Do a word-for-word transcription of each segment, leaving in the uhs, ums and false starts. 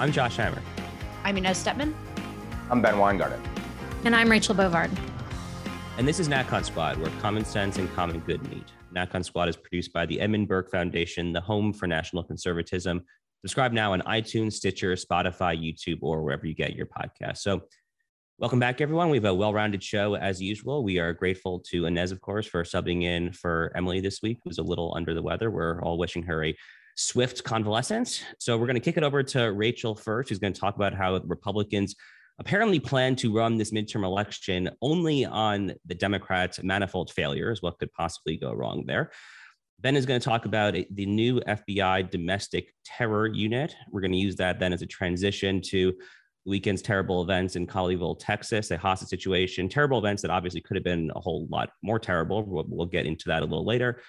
I'm Josh Hammer. I'm Inez Stepman. I'm Ben Weingarten. And I'm Rachel Bovard. And this is NatCon Squad, where common sense and common good meet. NatCon Squad is produced by the Edmund Burke Foundation, the home for national conservatism. Subscribe now on iTunes, Stitcher, Spotify, YouTube, or wherever you get your podcast. So welcome back, everyone. We have a well-rounded show as usual. We are grateful to Inez, of course, for subbing in for Emily this week, who's a little under the weather. We're all wishing her a swift convalescence. So we're going to kick it over to Rachel first, who's going to talk about how Republicans apparently plan to run this midterm election only on the Democrats' manifold failures. What could possibly go wrong there? Ben is going to talk about the new F B I domestic terror unit. We're going to use that then as a transition to the weekend's terrible events in Colleyville, Texas, a hostage situation, terrible events that obviously could have been a whole lot more terrible. We'll, we'll get into that a little later.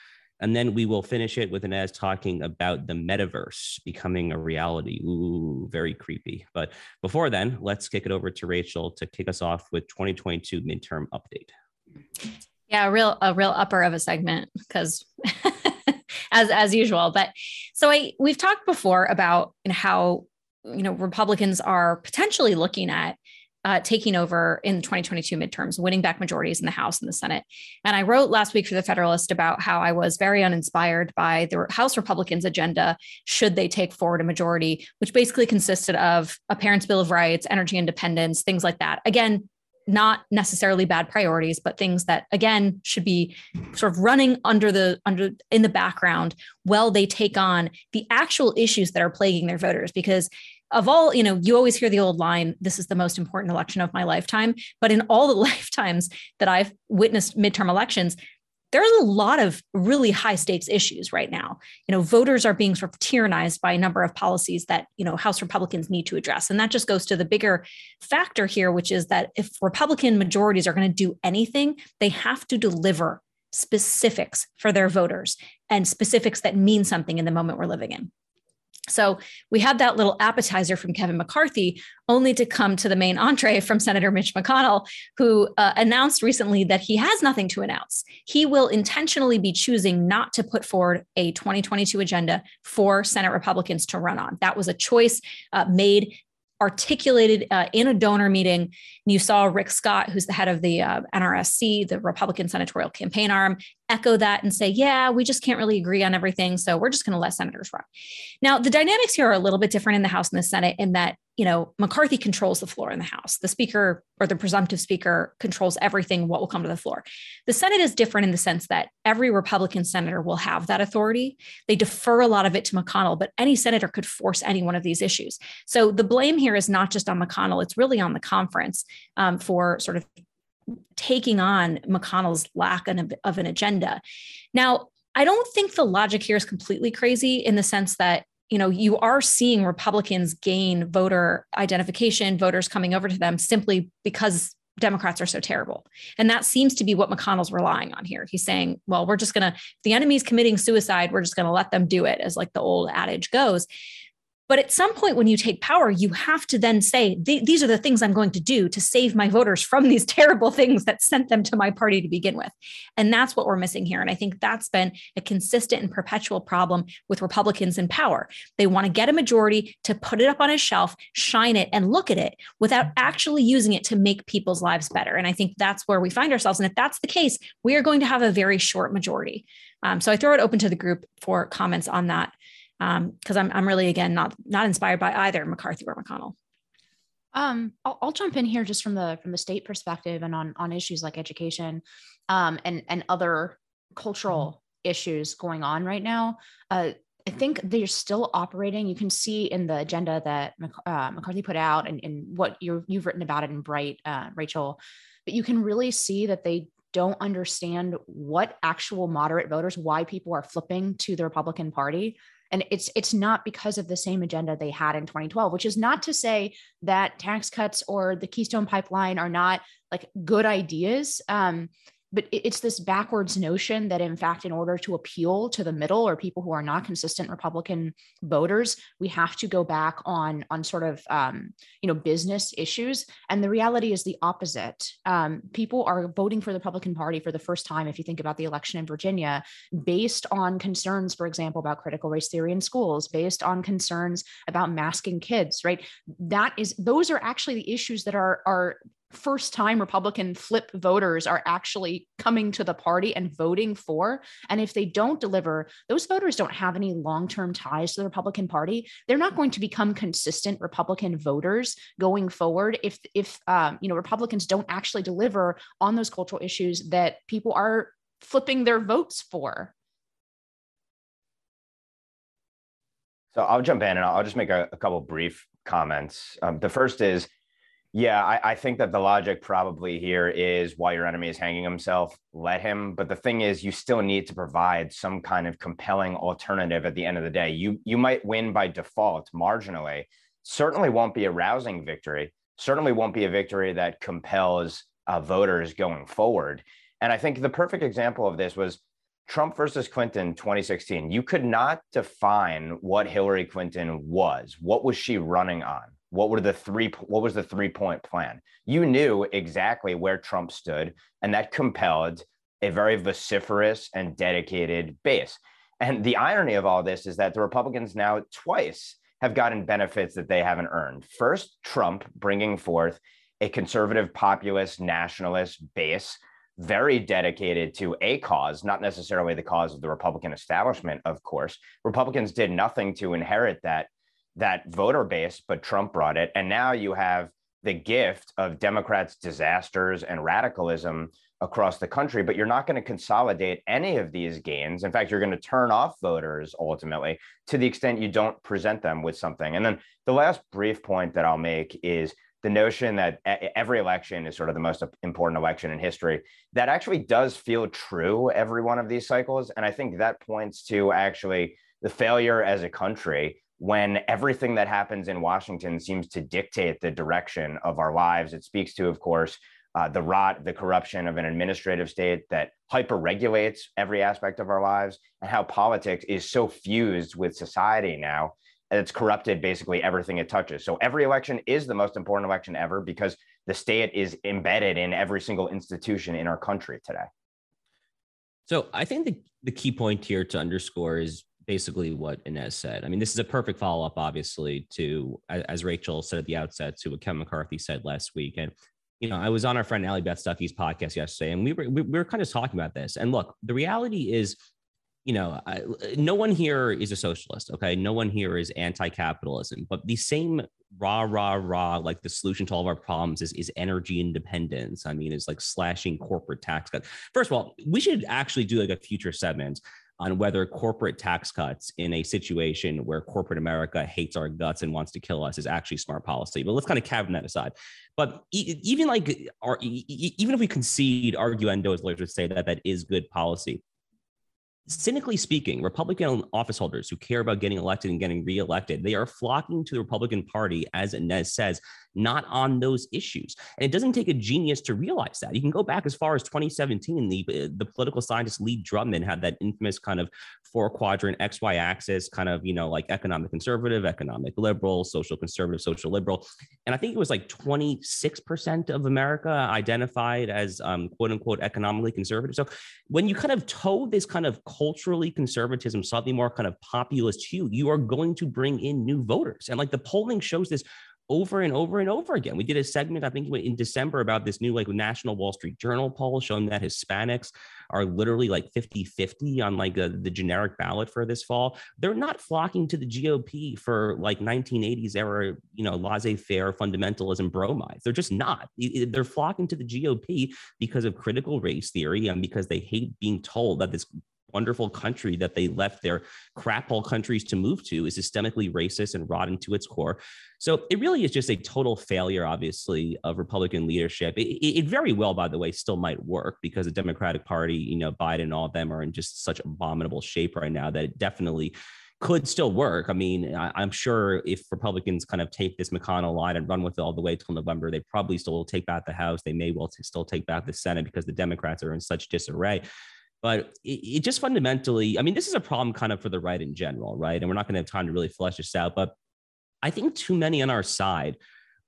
And then we will finish it with Inez talking about the metaverse becoming a reality. Ooh, very creepy. But before then, let's kick it over to Rachel to kick us off with twenty twenty-two midterm update. Yeah, a real, a real upper of a segment because as as usual. But so I we've talked before about how, you know, Republicans are potentially looking at Uh, taking over in the twenty twenty-two midterms, winning back majorities in the House and the Senate. And I wrote last week for The Federalist about how I was very uninspired by the House Republicans' agenda should they take forward a majority, which basically consisted of a parent's bill of rights, energy independence, things like that. Again, not necessarily bad priorities, but things that, again, should be sort of running under the under in the background while they take on the actual issues that are plaguing their voters. Because of all, you know, you always hear the old line, this is the most important election of my lifetime. But in all the lifetimes that I've witnessed midterm elections, there's a lot of really high stakes issues right now. You know, voters are being sort of tyrannized by a number of policies that, you know, House Republicans need to address. And that just goes to the bigger factor here, which is that if Republican majorities are going to do anything, they have to deliver specifics for their voters and specifics that mean something in the moment we're living in. So we had that little appetizer from Kevin McCarthy, only to come to the main entree from Senator Mitch McConnell, who uh, announced recently that he has nothing to announce. He will intentionally be choosing not to put forward a twenty twenty-two agenda for Senate Republicans to run on. That was a choice uh, made, articulated uh, in a donor meeting. And you saw Rick Scott, who's the head of the uh, N R S C, the Republican senatorial campaign arm, echo that and say, yeah, we just can't really agree on everything. So we're just going to let senators run. Now, the dynamics here are a little bit different in the House and the Senate in that, you know, McCarthy controls the floor in the House. The speaker or the presumptive speaker controls everything, what will come to the floor. The Senate is different in the sense that every Republican senator will have that authority. They defer a lot of it to McConnell, but any senator could force any one of these issues. So the blame here is not just on McConnell. It's really on the conference um, for sort of taking on McConnell's lack of an agenda. Now, I don't think the logic here is completely crazy in the sense that, you know, you are seeing Republicans gain voter identification, voters coming over to them simply because Democrats are so terrible. And that seems to be what McConnell's relying on here. He's saying, well, we're just going to, the enemy's committing suicide, we're just going to let them do it, as like the old adage goes. But at some point when you take power, you have to then say, these are the things I'm going to do to save my voters from these terrible things that sent them to my party to begin with. And that's what we're missing here. And I think that's been a consistent and perpetual problem with Republicans in power. They want to get a majority to put it up on a shelf, shine it, and look at it without actually using it to make people's lives better. And I think that's where we find ourselves. And if that's the case, we are going to have a very short majority. Um, so I throw it open to the group for comments on that. Because um, I'm, I'm really, again, not not inspired by either McCarthy or McConnell. Um, I'll, I'll jump in here just from the from the state perspective and on on issues like education um, and and other cultural issues going on right now. Uh, I think they're still operating. You can see in the agenda that uh, McCarthy put out and, and what you're, you've written about it in Bright, uh, Rachel, but you can really see that they don't understand what actual moderate voters, why people are flipping to the Republican Party. And it's it's not because of the same agenda they had in twenty twelve, which is not to say that tax cuts or the Keystone Pipeline are not like good ideas. Um, But it's this backwards notion that, in fact, in order to appeal to the middle or people who are not consistent Republican voters, we have to go back on, on sort of, um, you know, business issues. And the reality is the opposite. Um, people are voting for the Republican Party for the first time, if you think about the election in Virginia, based on concerns, for example, about critical race theory in schools, based on concerns about masking kids, right? That is, those are actually the issues that are, are first-time Republican flip voters are actually coming to the party and voting for. And if they don't deliver, those voters don't have any long-term ties to the Republican Party. They're not going to become consistent Republican voters going forward if, if um, you know, Republicans don't actually deliver on those cultural issues that people are flipping their votes for. So I'll jump in and I'll just make a, a couple brief comments. Um, the first is, yeah, I, I think that the logic probably here is while your enemy is hanging himself, let him. But the thing is, you still need to provide some kind of compelling alternative at the end of the day. You, you might win by default marginally, certainly won't be a rousing victory, certainly won't be a victory that compels uh, voters going forward. And I think the perfect example of this was Trump versus Clinton twenty sixteen. You could not define what Hillary Clinton was. What was she running on? What were the three, what was the three-point plan? You knew exactly where Trump stood, and that compelled a very vociferous and dedicated base. And the irony of all this is that the Republicans now twice have gotten benefits that they haven't earned. First, Trump bringing forth a conservative, populist, nationalist base, very dedicated to a cause, not necessarily the cause of the Republican establishment, of course. Republicans did nothing to inherit that that voter base, but Trump brought it. And now you have the gift of Democrats' disasters and radicalism across the country, but you're not going to consolidate any of these gains. In fact, you're going to turn off voters ultimately to the extent you don't present them with something. And then the last brief point that I'll make is the notion that every election is sort of the most important election in history. That actually does feel true every one of these cycles. And I think that points to actually the failure as a country when everything that happens in Washington seems to dictate the direction of our lives. It speaks to, of course, uh, the rot, the corruption of an administrative state that hyper-regulates every aspect of our lives, and how politics is so fused with society now that it's corrupted basically everything it touches. So every election is the most important election ever because the state is embedded in every single institution in our country today. So I think the, the key point here to underscore is basically what Inez said. I mean, this is a perfect follow-up, obviously, to, as Rachel said at the outset, to what Kevin McCarthy said last week. And, you know, I was on our friend Allie Beth Stuckey's podcast yesterday, and we were, we were kind of talking about this. And look, the reality is, you know, I, no one here is a socialist, okay? No one here is anti-capitalism, but the same rah, rah, rah, like the solution to all of our problems is, is energy independence. I mean, it's like slashing corporate tax cuts. First of all, we should actually do like a future segment on whether corporate tax cuts in a situation where corporate America hates our guts and wants to kill us is actually smart policy. But let's kind of cabinet that aside. But e- even like, our, e- even if we concede, arguendo, as lawyers would say, that that is good policy, cynically speaking, Republican office holders who care about getting elected and getting reelected, they are flocking to the Republican Party, as Inez says, not on those issues. And it doesn't take a genius to realize that. You can go back as far as twenty seventeen. The, the political scientist Lee Drutman had that infamous kind of four-quadrant X Y axis, kind of, you know, like economic conservative, economic liberal, social conservative, social liberal. And I think it was like twenty-six percent of America identified as um, quote unquote economically conservative. So when you kind of toe this kind of culturally conservatism, slightly more kind of populist hue, you are going to bring in new voters. And like the polling shows this over and over and over again. We did a segment, I think in December, about this new like National Wall Street Journal poll showing that Hispanics are literally like fifty-fifty on like a, the generic ballot for this fall. They're not flocking to the G O P for like nineteen eighties era, you know, laissez-faire fundamentalism bromides. They're just not. They're flocking to the G O P because of critical race theory and because they hate being told that this wonderful country that they left their crap hole countries to move to is systemically racist and rotten to its core. So it really is just a total failure, obviously, of Republican leadership. It, it very well, by the way, still might work because the Democratic Party, you know, Biden and all of them are in just such abominable shape right now that it definitely could still work. I mean, I, I'm sure if Republicans kind of take this McConnell line and run with it all the way till November, they probably still will take back the House. They may well t- still take back the Senate because the Democrats are in such disarray. But it, it just fundamentally, I mean, this is a problem kind of for the right in general, right? And we're not going to have time to really flesh this out. But I think too many on our side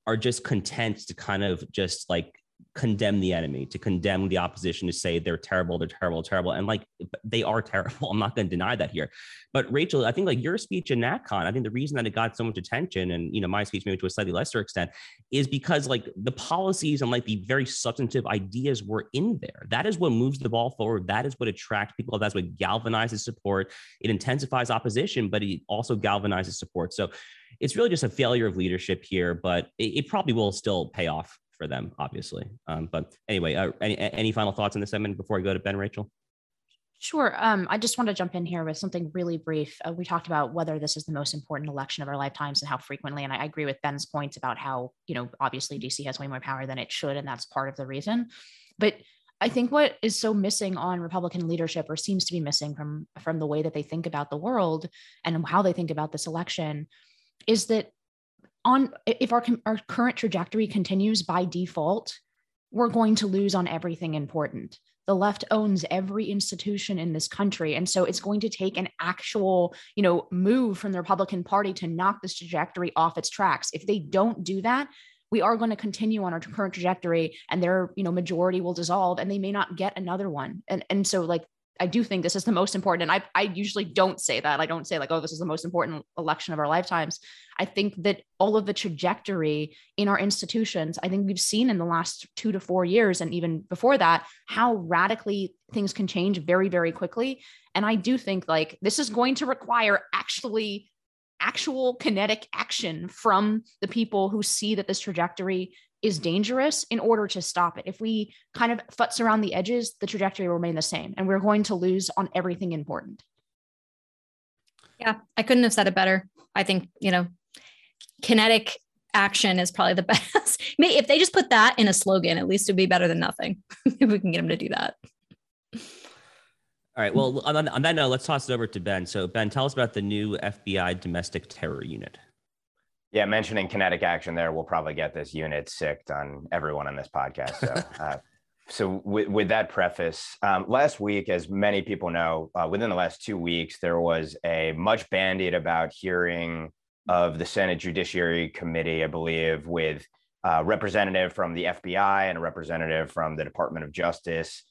are just content to kind of just like condemn the enemy, to condemn the opposition, to say they're terrible, they're terrible, terrible. And like, they are terrible. I'm not going to deny that here. But Rachel, I think like your speech in NatCon, I think the reason that it got so much attention, and, you know, my speech maybe to a slightly lesser extent, is because like the policies and like the very substantive ideas were in there. That is what moves the ball forward. That is what attracts people. That's what galvanizes support. It intensifies opposition, but it also galvanizes support. So it's really just a failure of leadership here, but it, it probably will still pay off for them, obviously. Um, but anyway, uh, any, any final thoughts on this segment before I go to Ben, Rachel? Sure. Um, I just want to jump in here with something really brief. Uh, we talked about whether this is the most important election of our lifetimes and how frequently, and I agree with Ben's points about how, you know, obviously D C has way more power than it should, and that's part of the reason. But I think what is so missing on Republican leadership, or seems to be missing from, from the way that they think about the world and how they think about this election, is that on if our our current trajectory continues, by default, we're going to lose on everything important. The left owns every institution in this country. And so it's going to take an actual, you know, move from the Republican Party to knock this trajectory off its tracks. If they don't do that, we are going to continue on our current trajectory, and their, you know, majority will dissolve, and they may not get another one. And and so like, I do think this is the most important. And I, I usually don't say that. I don't say like, oh, this is the most important election of our lifetimes. I think that all of the trajectory in our institutions, I think we've seen in the last two to four years, and even before that, how radically things can change very, very quickly. And I do think like this is going to require actually actual kinetic action from the people who see that this trajectory is dangerous in order to stop it. If we kind of futz around the edges, the trajectory will remain the same, and we're going to lose on everything important. Yeah, I couldn't have said it better. I think, you know, kinetic action is probably the best. Maybe if they just put that in a slogan, at least it'd be better than nothing if we can get them to do that. All right, well, on, on that note, let's toss it over to Ben. So Ben, tell us about the new F B I domestic terror unit. Yeah, mentioning kinetic action there, we'll probably get this unit sicked on everyone on this podcast. So, uh, so with, with that preface, um, last week, as many people know, uh, within the last two weeks, there was a much bandied about hearing of the Senate Judiciary Committee, I believe, with a representative from the F B I and a representative from the Department of Justice.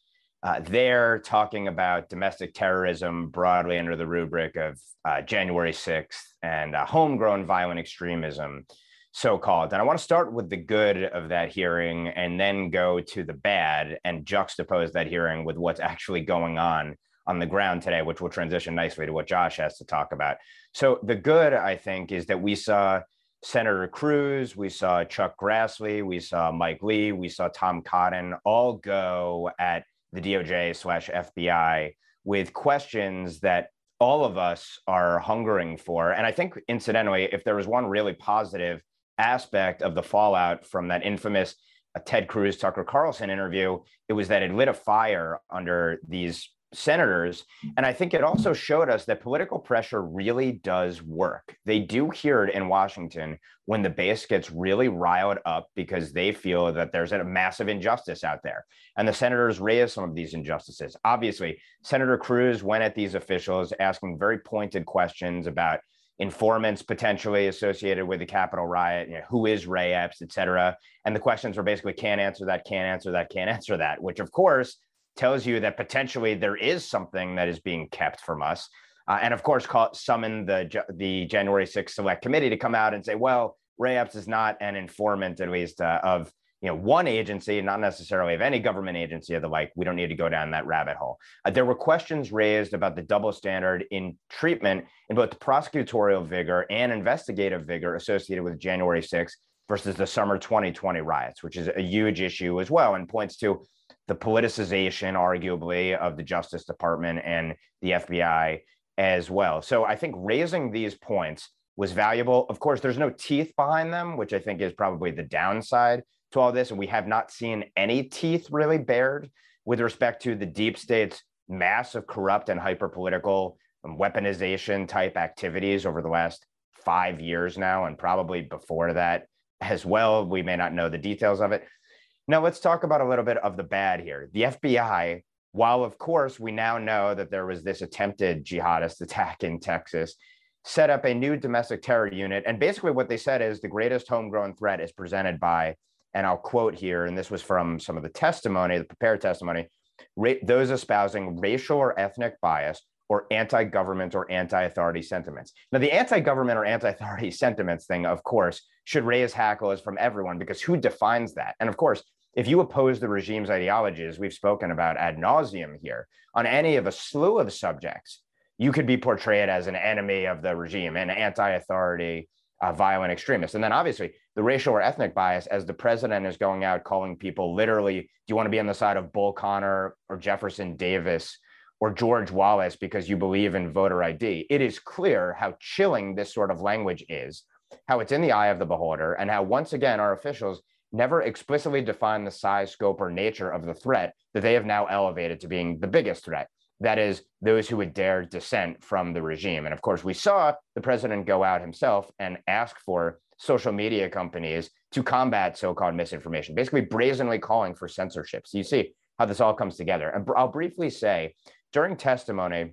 Uh, they're talking about domestic terrorism broadly under the rubric of uh, January sixth and uh, homegrown violent extremism, so-called. And I want to start with the good of that hearing and then go to the bad and juxtapose that hearing with what's actually going on on the ground today, which will transition nicely to what Josh has to talk about. So the good, I think, is that we saw Senator Cruz, we saw Chuck Grassley, we saw Mike Lee, we saw Tom Cotton all go at the D O J slash F B I with questions that all of us are hungering for. And I think, incidentally, if there was one really positive aspect of the fallout from that infamous uh, Ted Cruz, Tucker Carlson interview, it was that it lit a fire under these senators. And I think it also showed us that political pressure really does work. They do hear it in Washington when the base gets really riled up because they feel that there's a massive injustice out there. And the senators raise some of these injustices. Obviously, Senator Cruz went at these officials asking very pointed questions about informants potentially associated with the Capitol riot, you know, who is Ray Epps, et cetera. And the questions were basically, can't answer that, can't answer that, can't answer that, which of course tells you that potentially there is something that is being kept from us. Uh, and of course, call, summon the, the January sixth Select Committee to come out and say, well, Ray Epps is not an informant, at least uh, of you know one agency, not necessarily of any government agency of the like. We don't need to go down that rabbit hole. Uh, there were questions raised about the double standard in treatment in both the prosecutorial vigor and investigative vigor associated with January sixth versus the summer twenty twenty riots, which is a huge issue as well, and points to the politicization, arguably, of the Justice Department and the F B I as well. So I think raising these points was valuable. Of course, there's no teeth behind them, which I think is probably the downside to all this. And we have not seen any teeth really bared with respect to the deep state's massive corrupt and hyper-political weaponization type activities over the last five years now, and probably before that as well. We may not know the details of it. Now, let's talk about a little bit of the bad here. The F B I, while of course we now know that there was this attempted jihadist attack in Texas, set up a new domestic terror unit. And basically what they said is the greatest homegrown threat is presented by, and I'll quote here, and this was from some of the testimony, the prepared testimony, ra- those espousing racial or ethnic bias or anti-government or anti-authority sentiments. Now, the anti-government or anti-authority sentiments thing, of course, should raise hackles from everyone, because who defines that? And of course, if you oppose the regime's ideologies, we've spoken about ad nauseum here, on any of a slew of subjects, you could be portrayed as an enemy of the regime, an anti-authority, uh, violent extremist. And then obviously the racial or ethnic bias, as the president is going out calling people literally, do you want to be on the side of Bull Connor or Jefferson Davis or George Wallace because you believe in voter I D? It is clear how chilling this sort of language is, how it's in the eye of the beholder, and how once again our officials never explicitly define the size, scope, or nature of the threat that they have now elevated to being the biggest threat. That is, those who would dare dissent from the regime. And of course, we saw the president go out himself and ask for social media companies to combat so-called misinformation, basically brazenly calling for censorship. So you see how this all comes together. And I'll briefly say, during testimony,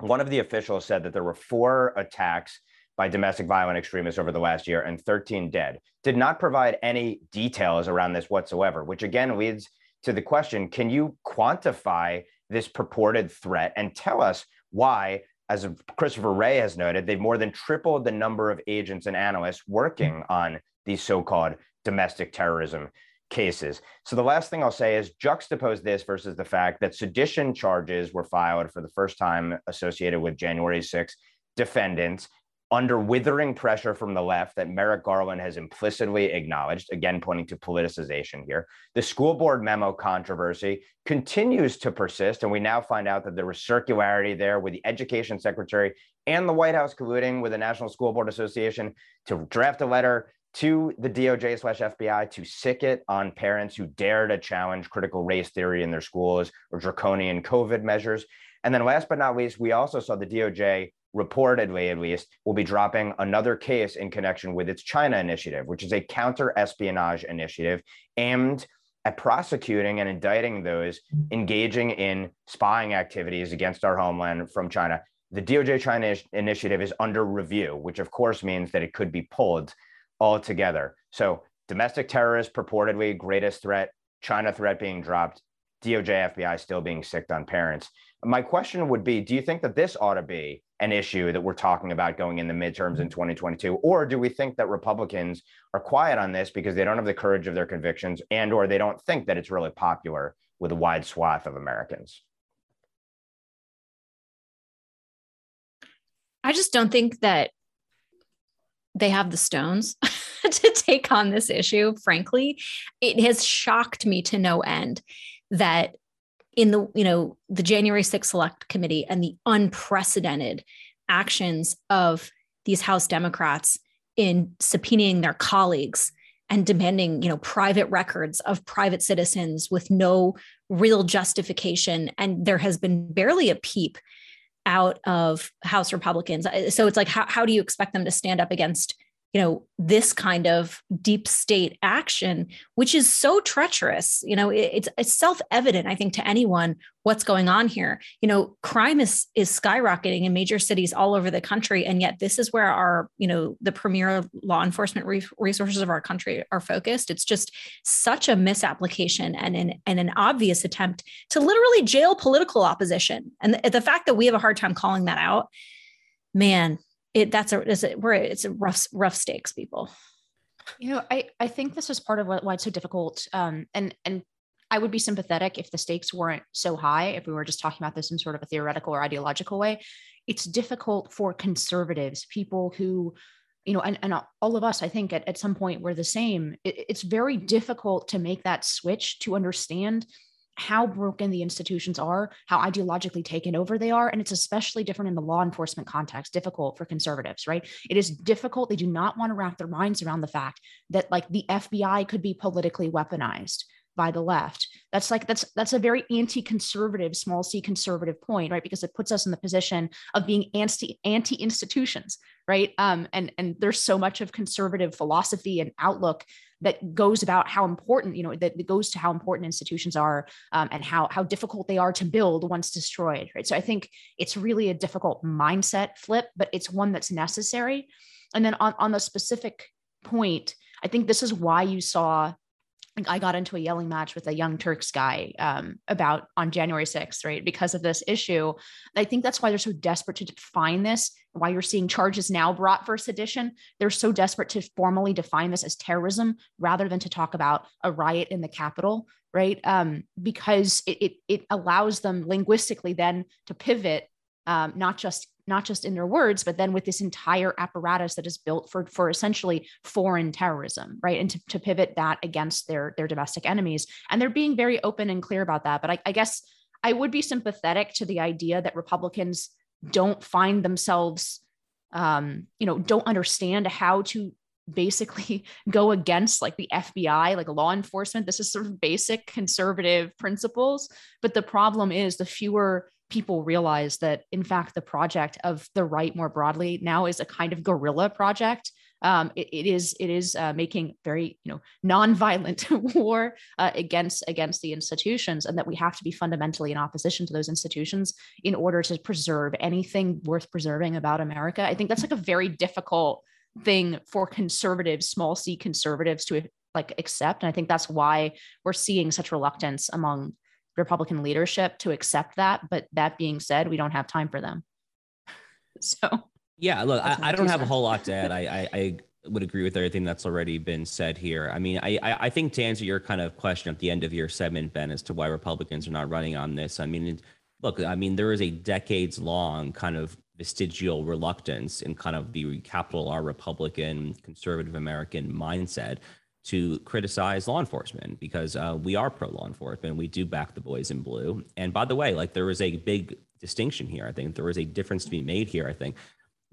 one of the officials said that there were four attacks by domestic violent extremists over the last year and thirteen dead. Did not provide any details around this whatsoever, which again leads to the question, can you quantify this purported threat and tell us why, as Christopher Wray has noted, they've more than tripled the number of agents and analysts working on these so-called domestic terrorism cases? So the last thing I'll say is juxtapose this versus the fact that sedition charges were filed for the first time associated with January sixth defendants under withering pressure from the left that Merrick Garland has implicitly acknowledged, again, pointing to politicization here. The school board memo controversy continues to persist, and we now find out that there was circularity there with the education secretary and the White House colluding with the National School Board Association to draft a letter to the D O J slash F B I to sic it on parents who dare to challenge critical race theory in their schools or draconian COVID measures. And then last but not least, we also saw the D O J reportedly, at least, will be dropping another case in connection with its China initiative, which is a counter-espionage initiative aimed at prosecuting and indicting those engaging in spying activities against our homeland from China. The D O J China initiative is under review, which of course means that it could be pulled altogether. So domestic terrorists purportedly greatest threat, China threat being dropped, D O J, F B I still being sicked on parents. My question would be, do you think that this ought to be an issue that we're talking about going in the midterms in twenty twenty-two? Or do we think that Republicans are quiet on this because they don't have the courage of their convictions, and or they don't think that it's really popular with a wide swath of Americans? I just don't think that they have the stones to take on this issue, frankly. It has shocked me to no end that in the, you know, the January sixth Select Committee and the unprecedented actions of these House Democrats in subpoenaing their colleagues and demanding, you know, private records of private citizens with no real justification. And there has been barely a peep out of House Republicans. So it's like, how, how do you expect them to stand up against, you know, this kind of deep state action, which is so treacherous? You know, it, it's, it's self-evident, I think, to anyone what's going on here. You know, crime is is skyrocketing in major cities all over the country. And yet this is where our, you know, the premier law enforcement re- resources of our country are focused. It's just such a misapplication and an, and an obvious attempt to literally jail political opposition. And the, the fact that we have a hard time calling that out, man, It, that's a, it's a, we're, it's a rough, rough stakes, people. You know, I, I think this is part of what, why it's so difficult. Um, and, and I would be sympathetic if the stakes weren't so high, if we were just talking about this in sort of a theoretical or ideological way. It's difficult for conservatives, people who, you know, and, and all of us, I think at, at some point we're the same. It, it's very difficult to make that switch, to understand how broken the institutions are, how ideologically taken over they are. And it's especially different in the law enforcement context, difficult for conservatives, right? It is difficult. They do not want to wrap their minds around the fact that, like, the F B I could be politically weaponized, by the left. That's like, that's, that's a very anti-conservative, small c conservative point, right? Because it puts us in the position of being anti, anti-institutions, right? Um, and, and there's so much of conservative philosophy and outlook that goes about how important, you know, that it goes to how important institutions are, um, and how, how difficult they are to build once destroyed, right? So I think it's really a difficult mindset flip, but it's one that's necessary. And then on, on the specific point, I think this is why you saw, like, I got into a yelling match with a Young Turks guy um, about on January sixth, right? Because of this issue. I think that's why they're so desperate to define this, why you're seeing charges now brought for sedition. They're so desperate to formally define this as terrorism rather than to talk about a riot in the Capitol, right? Um, because it, it, it allows them linguistically then to pivot, um, not just not just in their words, but then with this entire apparatus that is built for, for essentially foreign terrorism, right? And to, to pivot that against their, their domestic enemies. And they're being very open and clear about that. But I, I guess I would be sympathetic to the idea that Republicans don't find themselves, um, you know, don't understand how to basically go against like the F B I, like law enforcement. This is sort of basic conservative principles. But the problem is the fewer people realize that, in fact, the project of the right more broadly now is a kind of guerrilla project. Um, it, it is it is uh, making very, you know, nonviolent war uh, against against the institutions, and that we have to be fundamentally in opposition to those institutions in order to preserve anything worth preserving about America. I think that's like a very difficult thing for conservatives, small c conservatives, to like accept. And I think that's why we're seeing such reluctance among Republican leadership to accept that. But that being said, we don't have time for them. So yeah, look, I, I don't have a whole lot to add. I, I I would agree with everything that's already been said here. I mean, I I think to answer your kind of question at the end of your segment, Ben, as to why Republicans are not running on this. I mean, look, I mean, there is a decades long kind of vestigial reluctance in kind of the capital R Republican conservative American mindset to criticize law enforcement, because uh, we are pro law enforcement. We do back the boys in blue. And by the way, like, there is a big distinction here. I think there is a difference to be made here, I think,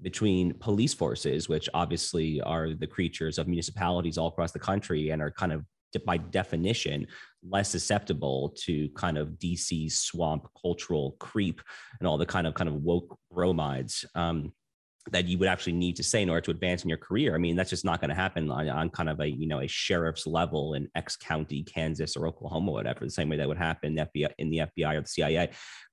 between police forces, which obviously are the creatures of municipalities all across the country and are kind of by definition less susceptible to kind of D C swamp cultural creep and all the kind of kind of woke bromides um, that you would actually need to say in order to advance in your career. I mean, that's just not going to happen on, on kind of a, you know, a sheriff's level in X county, Kansas or Oklahoma, or whatever, the same way that would happen in the F B I, in the F B I or the C I A.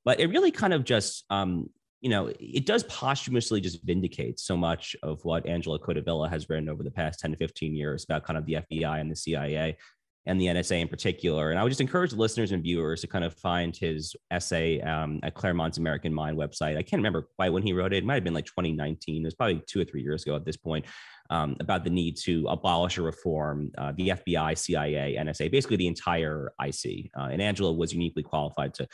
But it really kind of just, um, you know, it does posthumously just vindicate so much of what Angela Codevilla has written over the past ten to fifteen years about kind of the F B I and the C I A and the N S A in particular. And I would just encourage listeners and viewers to kind of find his essay um, at Claremont's American Mind website. I can't remember quite when he wrote it. It might have been like twenty nineteen. It was probably two or three years ago at this point, um, about the need to abolish or reform uh, the F B I, C I A, N S A, basically the entire I C. Uh, and Angela was uniquely qualified to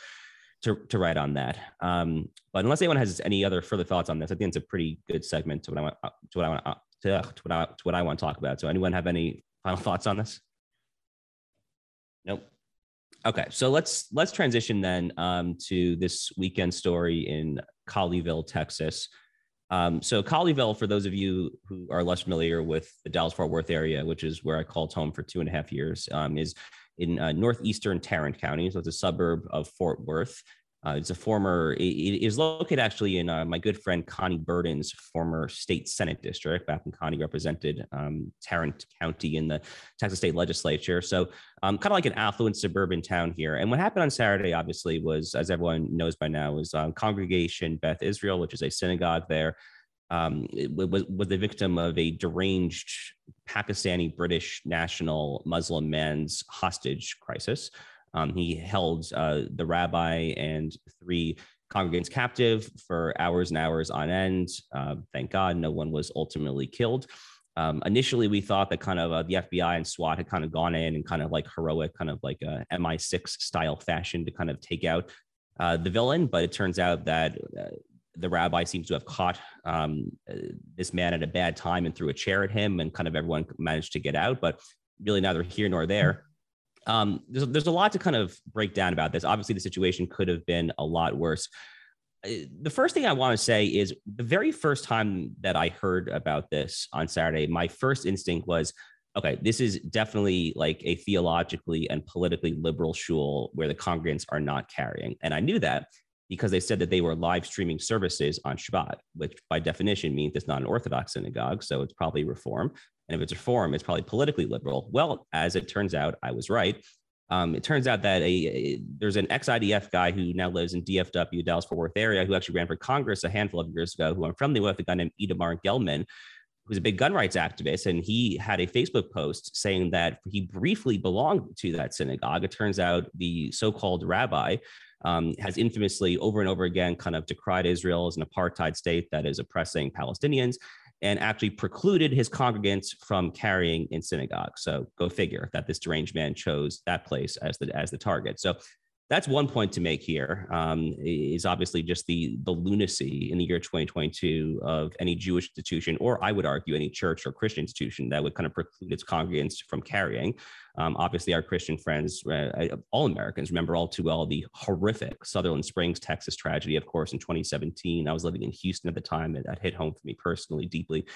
To, to write on that. Um, but unless anyone has any other further thoughts on this, I think it's a pretty good segment to what I want to what I want to, uh, to, what I, to what I want to talk about. So anyone have any final thoughts on this? Nope. Okay, so let's let's transition then um, to this weekend story in Colleyville, Texas. Um, so Colleyville, for those of you who are less familiar with the Dallas-Fort Worth area, which is where I called home for two and a half years, um, is in uh, northeastern Tarrant County. So it's a suburb of Fort Worth. Uh, it's a former, it, it is located actually in uh, my good friend Connie Burden's former state Senate district back when Connie represented um, Tarrant County in the Texas state legislature. So um, kind of like an affluent suburban town here. And what happened on Saturday, obviously, was, as everyone knows by now, was um, Congregation Beth Israel, which is a synagogue there, um, it was, was the victim of a deranged Pakistani British national Muslim man's hostage crisis. Um, he held uh, the rabbi and three congregants captive for hours and hours on end. Uh, thank God no one was ultimately killed. Um, initially, we thought that kind of uh, the F B I and SWAT had kind of gone in and kind of like heroic, kind of like a M I six style fashion to kind of take out uh, the villain. But it turns out that uh, the rabbi seems to have caught um, this man at a bad time and threw a chair at him, and kind of everyone managed to get out, but really neither here nor there. Um, there's, there's a lot to kind of break down about this. Obviously, the situation could have been a lot worse. The first thing I want to say is the very first time that I heard about this on Saturday, my first instinct was, okay, this is definitely like a theologically and politically liberal shul where the congregants are not carrying. And I knew that because they said that they were live streaming services on Shabbat, which by definition means it's not an Orthodox synagogue, so it's probably Reform. And if it's Reform, it's probably politically liberal. Well, as it turns out, I was right. Um, it turns out that a, a, there's an ex-I D F guy who now lives in D F W, Dallas-Fort Worth area, who actually ran for Congress a handful of years ago, who I'm friendly with, a guy named Itamar Gelman, who's a big gun rights activist. And he had a Facebook post saying that he briefly belonged to that synagogue. It turns out the so-called rabbi um, has infamously over and over again kind of decried Israel as an apartheid state that is oppressing Palestinians, and actually precluded his congregants from carrying in synagogue. So go figure that this deranged man chose that place as the as the target. So that's one point to make here, um, is obviously just the, the lunacy in the year twenty twenty-two of any Jewish institution, or I would argue any church or Christian institution, that would kind of preclude its congregants from carrying. Um, obviously, our Christian friends, uh, all Americans, remember all too well the horrific Sutherland Springs, Texas tragedy, of course, in twenty seventeen. I was living in Houston at the time. It, it hit home for me personally deeply.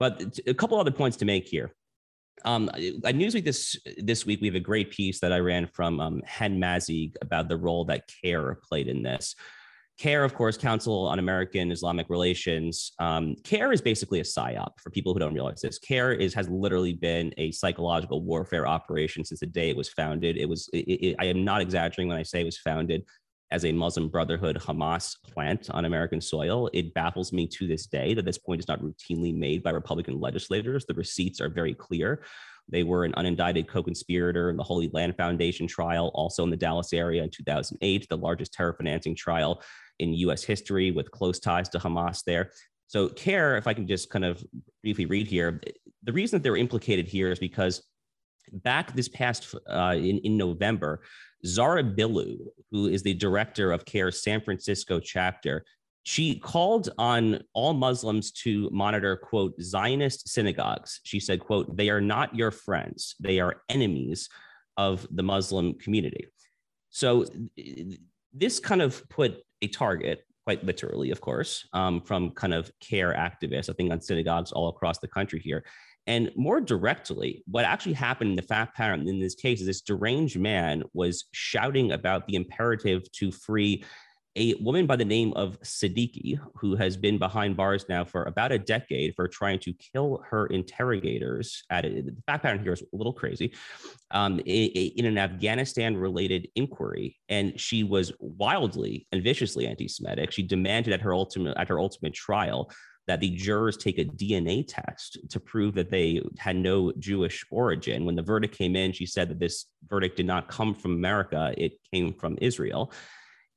But a couple other points to make here. Um, at Newsweek this this week, we have a great piece that I ran from um, Hen Mazig about the role that CAIR played in this. CAIR, of course, Council on American-Islamic Relations. Um, CAIR is basically a psyop for people who don't realize this. CAIR is has literally been a psychological warfare operation since the day it was founded. It was. It, it, I am not exaggerating when I say it was founded as a Muslim Brotherhood Hamas plant on American soil. It baffles me to this day that this point is not routinely made by Republican legislators. The receipts are very clear. They were an unindicted co-conspirator in the Holy Land Foundation trial, also in the Dallas area in two thousand eight, the largest terror financing trial in U S history with close ties to Hamas there. So CAIR, if I can just kind of briefly read here, the reason that they were implicated here is because back this past, uh, in, in November, Zara Billu, who is the director of CAIR's San Francisco chapter, she called on all Muslims to monitor, quote, Zionist synagogues. She said, quote, they are not your friends. They are enemies of the Muslim community. So this kind of put a target, quite literally, of course, um, from kind of CAIR activists, I think, on synagogues all across the country here. And more directly, what actually happened in the fact pattern in this case is this deranged man was shouting about the imperative to free a woman by the name of Siddiqui, who has been behind bars now for about a decade for trying to kill her interrogators. At a, the fact pattern here is a little crazy, um, in an Afghanistan-related inquiry, and she was wildly and viciously anti-Semitic. She demanded at her ultimate at her ultimate trial that the jurors take a D N A test to prove that they had no Jewish origin. When the verdict came in, she said that this verdict did not come from America, it came from Israel.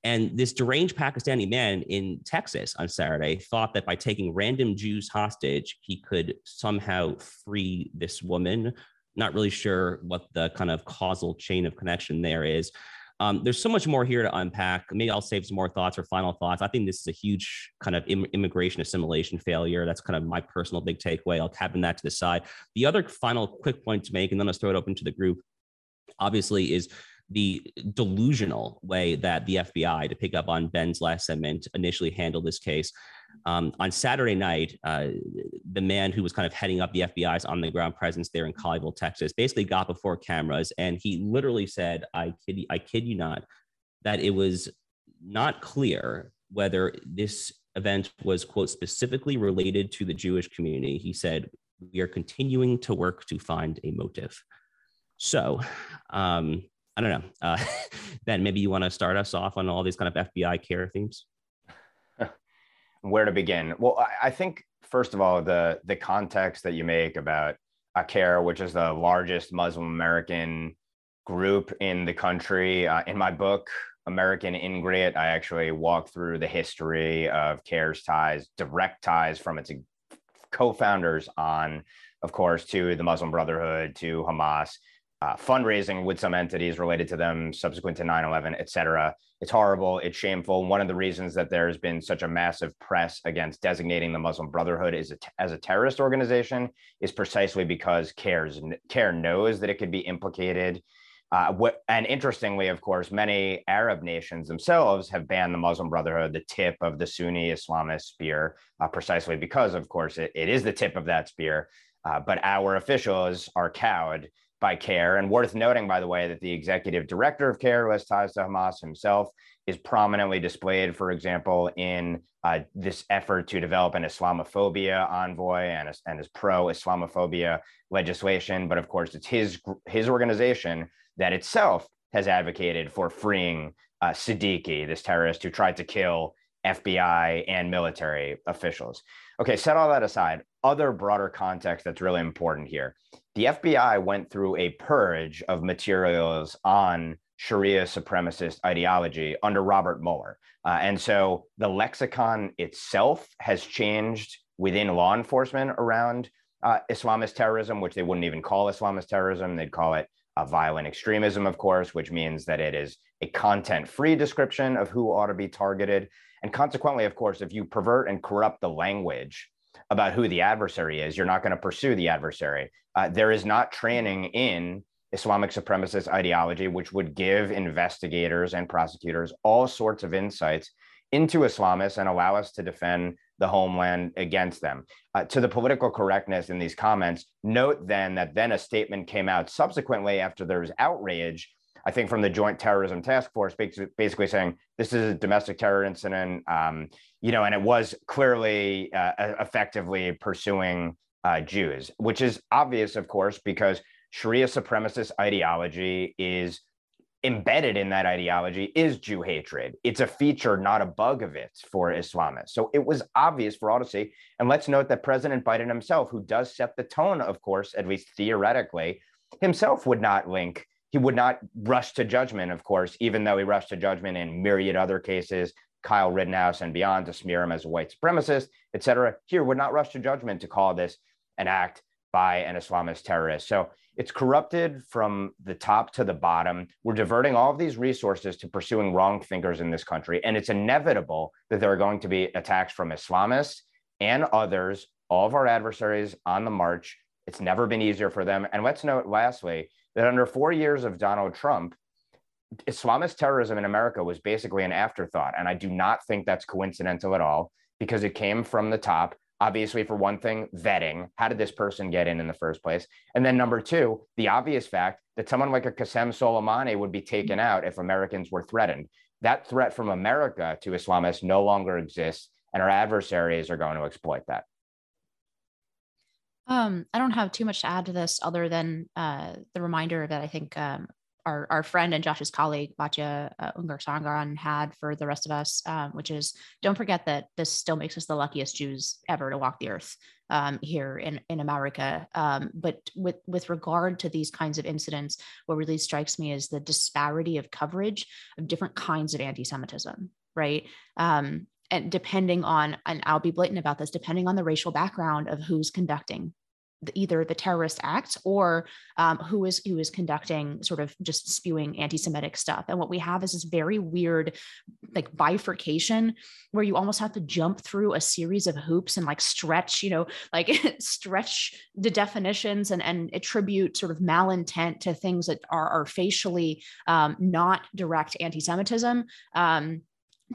And this deranged Pakistani man in Texas on Saturday thought that by taking random Jews hostage, he could somehow free this woman. Not really sure what the kind of causal chain of connection there is. Um, there's so much more here to unpack. Maybe I'll save some more thoughts or final thoughts. I think this is a huge kind of im- immigration assimilation failure. That's kind of my personal big takeaway. I'll cabin that to the side. The other final quick point to make, and then let's throw it open to the group, obviously, is the delusional way that the F B I, to pick up on Ben's last segment, initially handled this case. Um, on Saturday night, uh, the man who was kind of heading up the F B I's on-the-ground presence there in Colleyville, Texas, basically got before cameras, and he literally said, I kid, I kid you not, that it was not clear whether this event was, quote, specifically related to the Jewish community. He said, we are continuing to work to find a motive. So, um, I don't know. Uh, Ben, maybe you want to start us off on all these kind of F B I CAIR themes? Where to begin? Well, I think, first of all, the, the context that you make about CAIR, which is the largest Muslim American group in the country. Uh, in my book, American Ingrate, I actually walk through the history of CAIR's ties, direct ties from its co-founders on, of course, to the Muslim Brotherhood, to Hamas. Uh, fundraising with some entities related to them subsequent to nine eleven, et cetera. It's horrible. It's shameful. One of the reasons that there's been such a massive press against designating the Muslim Brotherhood as a, as a terrorist organization is precisely because CAIR's, CAIR knows that it could be implicated. Uh, what, and interestingly, of course, many Arab nations themselves have banned the Muslim Brotherhood, the tip of the Sunni Islamist spear, uh, precisely because, of course, it, it is the tip of that spear. Uh, but our officials are cowed by CAIR. And worth noting, by the way, that the executive director of CAIR, who has ties to Hamas himself, is prominently displayed, for example, in uh, this effort to develop an Islamophobia envoy and, and his pro-Islamophobia legislation. But of course, it's his, his organization that itself has advocated for freeing uh, Siddiqui, this terrorist who tried to kill F B I and military officials. Okay, set all that aside, other broader context that's really important here. The F B I went through a purge of materials on Sharia supremacist ideology under Robert Mueller. Uh, and so the lexicon itself has changed within law enforcement around uh, Islamist terrorism, which they wouldn't even call Islamist terrorism. They'd call it uh, violent extremism, of course, which means that it is a content-free description of who ought to be targeted. And consequently, of course, if you pervert and corrupt the language about who the adversary is, you're not going to pursue the adversary. Uh, there is not training in Islamic supremacist ideology, which would give investigators and prosecutors all sorts of insights into Islamists and allow us to defend the homeland against them. Uh, to the political correctness in these comments, note then that then a statement came out subsequently after there was outrage, I think, from the Joint Terrorism Task Force, basically saying this is a domestic terror incident, um, you know, and it was clearly uh, effectively pursuing uh, Jews, which is obvious, of course, because Sharia supremacist ideology is embedded in that ideology is Jew hatred. It's a feature, not a bug of it for Islamists. So it was obvious for all to see. And let's note that President Biden himself, who does set the tone, of course, at least theoretically, himself would not link. He would not rush to judgment, of course, even though he rushed to judgment in myriad other cases, Kyle Rittenhouse and beyond, to smear him as a white supremacist, et cetera. Here, would not rush to judgment to call this an act by an Islamist terrorist. So it's corrupted from the top to the bottom. We're diverting all of these resources to pursuing wrong thinkers in this country. And it's inevitable that there are going to be attacks from Islamists and others, all of our adversaries on the march. It's never been easier for them. And let's note, lastly, that under four years of Donald Trump, Islamist terrorism in America was basically an afterthought. And I do not think that's coincidental at all, because it came from the top. Obviously, for one thing, vetting. How did this person get in in the first place? And then number two, the obvious fact that someone like a Qasem Soleimani would be taken out if Americans were threatened. That threat from America to Islamists no longer exists, and our adversaries are going to exploit that. Um, I don't have too much to add to this other than uh, the reminder that I think um, our, our friend and Josh's colleague, Batya uh, Ungarsangaran, had for the rest of us, um, which is don't forget that this still makes us the luckiest Jews ever to walk the earth um, here in, in America. Um, but with, with regard to these kinds of incidents, what really strikes me is the disparity of coverage of different kinds of anti-Semitism, right? Um, and depending on, and I'll be blatant about this, depending on the racial background of who's conducting the, either the terrorist acts or um, who is who is conducting sort of just spewing anti-Semitic stuff. And what we have is this very weird like bifurcation where you almost have to jump through a series of hoops and like stretch, you know, like stretch the definitions and, and attribute sort of malintent to things that are, are facially um, not direct anti-Semitism. Um,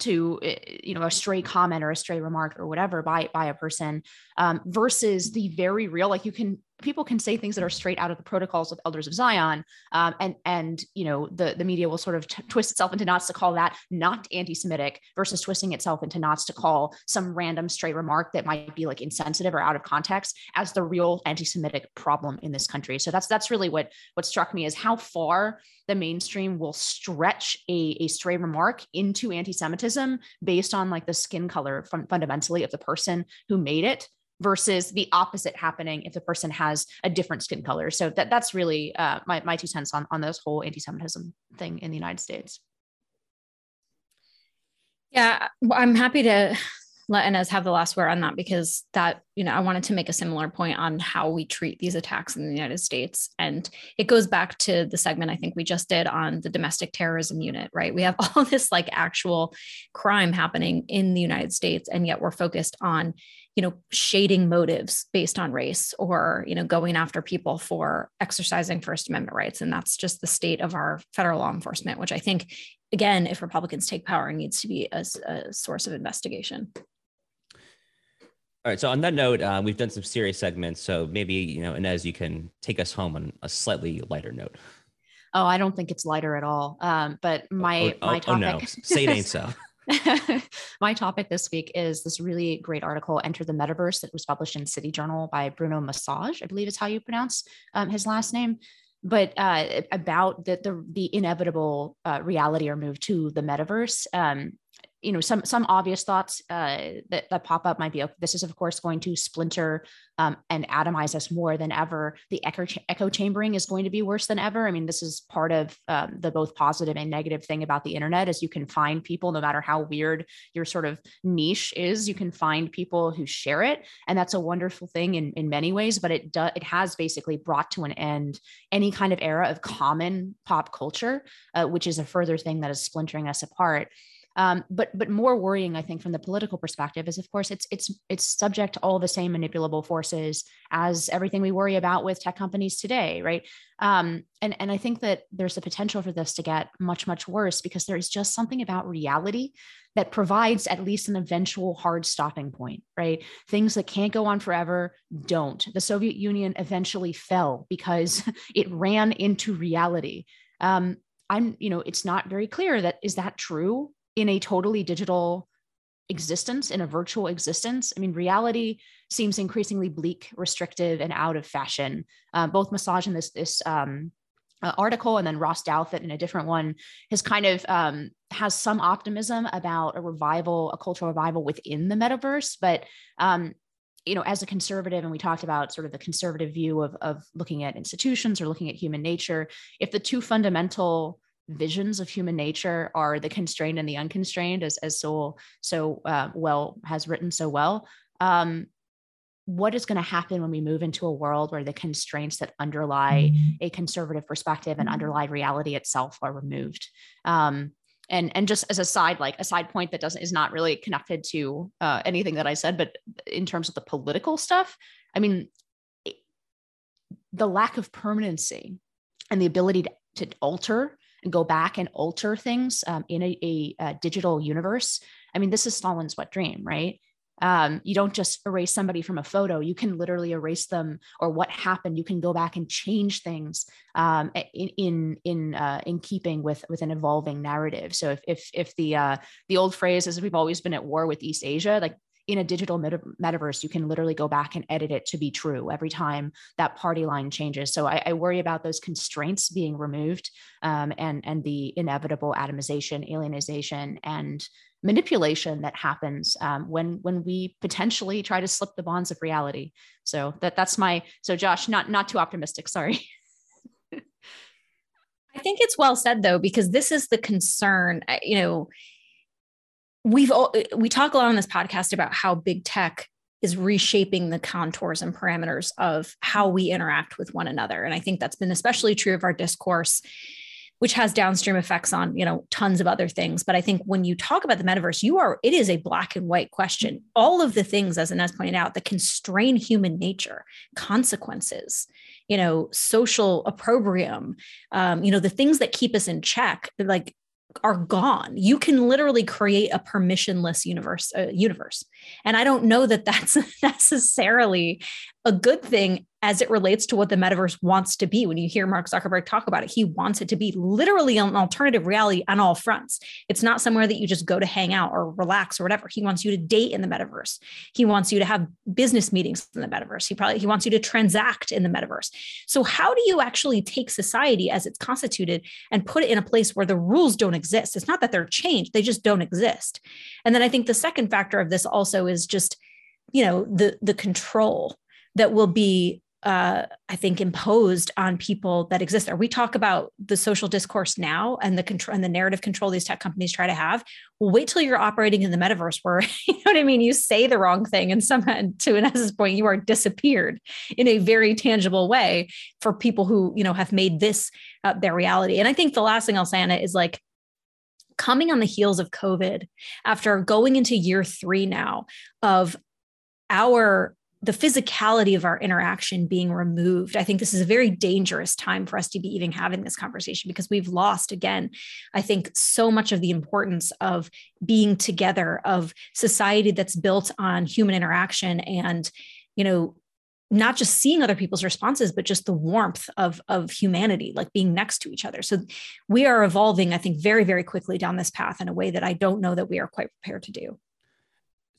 to, you know, a stray comment or a stray remark or whatever by, by a person um, versus the very real, like you can, people can say things that are straight out of the Protocols of Elders of Zion. Um, and, and, you know, the, the media will sort of t- twist itself into knots to call that not anti-Semitic versus twisting itself into knots to call some random stray remark that might be like insensitive or out of context as the real anti-Semitic problem in this country. So that's, that's really what, what struck me is how far the mainstream will stretch a, a stray remark into anti-Semitism based on like the skin color fun- fundamentally of the person who made it, versus the opposite happening if the person has a different skin color. So that, that's really uh, my, my two cents on, on this whole anti-Semitism thing in the United States. Yeah, well, I'm happy to let Inez have the last word on that, because that, you know, I wanted to make a similar point on how we treat these attacks in the United States. And it goes back to the segment I think we just did on the domestic terrorism unit, right? We have all this like actual crime happening in the United States, and yet we're focused on, you know, shading motives based on race or, you know, going after people for exercising First Amendment rights. And that's just the state of our federal law enforcement, which I think, again, if Republicans take power, needs to be a, a source of investigation. All right. So on that note, uh, we've done some serious segments. So maybe, you know, Inez, you can take us home on a slightly lighter note. Oh, I don't think it's lighter at all. Um, but my, oh, oh, my topic. Oh, no. Say it ain't so. My topic this week is this really great article, Enter the Metaverse, that was published in City Journal by Bruno Massage, I believe is how you pronounce um, his last name, but uh, about the, the, the inevitable uh, reality or move to the metaverse. Um, you know, some, some obvious thoughts uh, that, that pop up might be, okay, this is of course going to splinter um, and atomize us more than ever. The echo, echo chambering is going to be worse than ever. I mean, this is part of um, the both positive and negative thing about the internet is you can find people, no matter how weird your sort of niche is, you can find people who share it. And that's a wonderful thing in, in many ways, but it does, it has basically brought to an end any kind of era of common pop culture, uh, which is a further thing that is splintering us apart. Um, but but more worrying, I think, from the political perspective is, of course, it's it's it's subject to all the same manipulable forces as everything we worry about with tech companies today, right? Um, and, and I think that there's the potential for this to get much, much worse because there is just something about reality that provides at least an eventual hard stopping point, right? Things that can't go on forever don't. The Soviet Union eventually fell because it ran into reality. Um, I'm, you know, it's not very clear that, is that true? In a totally digital existence, in a virtual existence. I mean, reality seems increasingly bleak, restrictive, and out of fashion. Uh, both Massage and this, this um, uh, article, and then Ross Douthat in a different one, has kind of um, has some optimism about a revival, a cultural revival within the metaverse. But, um, you know, as a conservative, and we talked about sort of the conservative view of, of looking at institutions or looking at human nature, if the two fundamental visions of human nature are the constrained and the unconstrained, as as Sowell so uh, well has written so well. Um, what is going to happen when we move into a world where the constraints that underlie a conservative perspective and underlie reality itself are removed? Um, and and just as a side, like a side point that doesn't is not really connected to uh, anything that I said, but in terms of the political stuff, I mean, it, the lack of permanency and the ability to, to alter. And go back and alter things um, in a, a, a digital universe. I mean, this is Stalin's wet dream, right? Um, you don't just erase somebody from a photo. You can literally erase them or what happened. You can go back and change things um, in in in, uh, in keeping with with an evolving narrative. So if if if the uh, the old phrase is we've always been at war with East Asia, like. In a digital meta- metaverse, you can literally go back and edit it to be true every time that party line changes. So I, I worry about those constraints being removed um, and, and the inevitable atomization, alienization, and manipulation that happens um, when when we potentially try to slip the bonds of reality. So that that's my, so Josh, not not too optimistic, sorry. I think it's well said though, because this is the concern, you know, We've all, we talk a lot on this podcast about how big tech is reshaping the contours and parameters of how we interact with one another. And I think that's been especially true of our discourse, which has downstream effects on, you know, tons of other things. But I think when you talk about the metaverse, you are, it is a black and white question. All of the things, as Inez pointed out, that constrain human nature, consequences, you know, social opprobrium, um, you know, the things that keep us in check, like, are gone. You can literally create a permissionless universe, uh, universe. And I don't know that that's necessarily a good thing as it relates to what the metaverse wants to be. When you hear Mark Zuckerberg talk about it, he wants it to be literally an alternative reality on all fronts. It's not somewhere that you just go to hang out or relax or whatever. He wants you to date in the metaverse. He wants you to have business meetings in the metaverse. He probably, he wants you to transact in the metaverse. So how do you actually take society as it's constituted and put it in a place where the rules don't exist? It's not that they're changed. They just don't exist. And then I think the second factor of this also is just, you know, the, the control that will be, uh, I think, imposed on people that exist there. We talk about the social discourse now and the control and the narrative control these tech companies try to have. Well, wait till you're operating in the metaverse where, you know what I mean, you say the wrong thing and somehow, to Inez's point, you are disappeared in a very tangible way for people who, you know, have made this uh, their reality. And I think the last thing I'll say on it is like, coming on the heels of COVID, after going into year three now of our the physicality of our interaction being removed. I think this is a very dangerous time for us to be even having this conversation, because we've lost, again, I think, so much of the importance of being together, of society that's built on human interaction and, you know, not just seeing other people's responses, but just the warmth of, of humanity, like being next to each other. So we are evolving, I think, very, very quickly down this path in a way that I don't know that we are quite prepared to do.